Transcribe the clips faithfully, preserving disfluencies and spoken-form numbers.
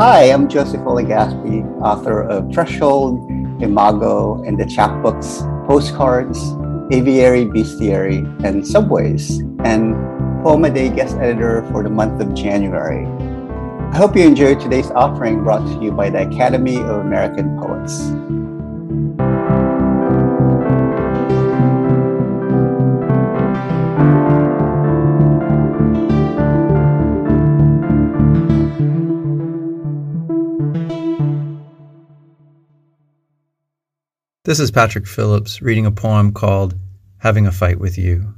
Hi, I'm Joseph Olegaspi, author of Threshold, Imago, and the chapbooks, Postcards, Aviary, Bestiary, and Subways, and Poem a Day guest editor for the month of January. I hope you enjoyed today's offering brought to you by the Academy of American Poets. This is Patrick Phillips reading a poem called Having a Fight with You.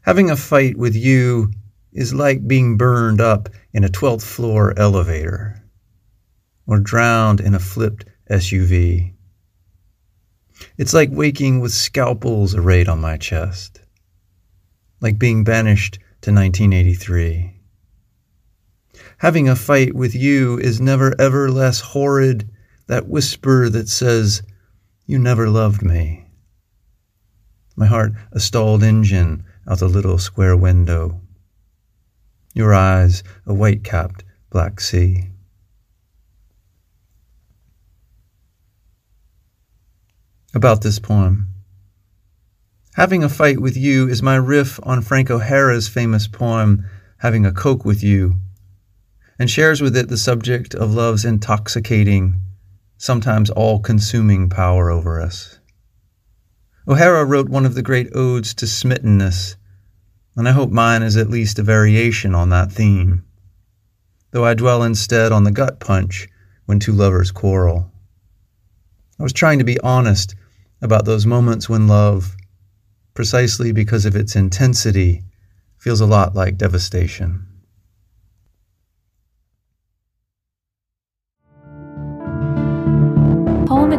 Having a fight with you is like being burned up in a twelfth floor elevator or drowned in a flipped S U V. It's like waking with scalpels arrayed on my chest, like being banished to nineteen eighty-three. Having a fight with you is never ever less horrid. That whisper that says, you never loved me. My heart, a stalled engine out the little square window. Your eyes, a white-capped black sea. About this poem. Having a fight with you is my riff on Frank O'Hara's famous poem, Having a Coke with You, and shares with it the subject of love's intoxicating, sometimes all-consuming power over us. O'Hara wrote one of the great odes to smittenness, and I hope mine is at least a variation on that theme, though I dwell instead on the gut punch when two lovers quarrel. I was trying to be honest about those moments when love, precisely because of its intensity, feels a lot like devastation. Poem a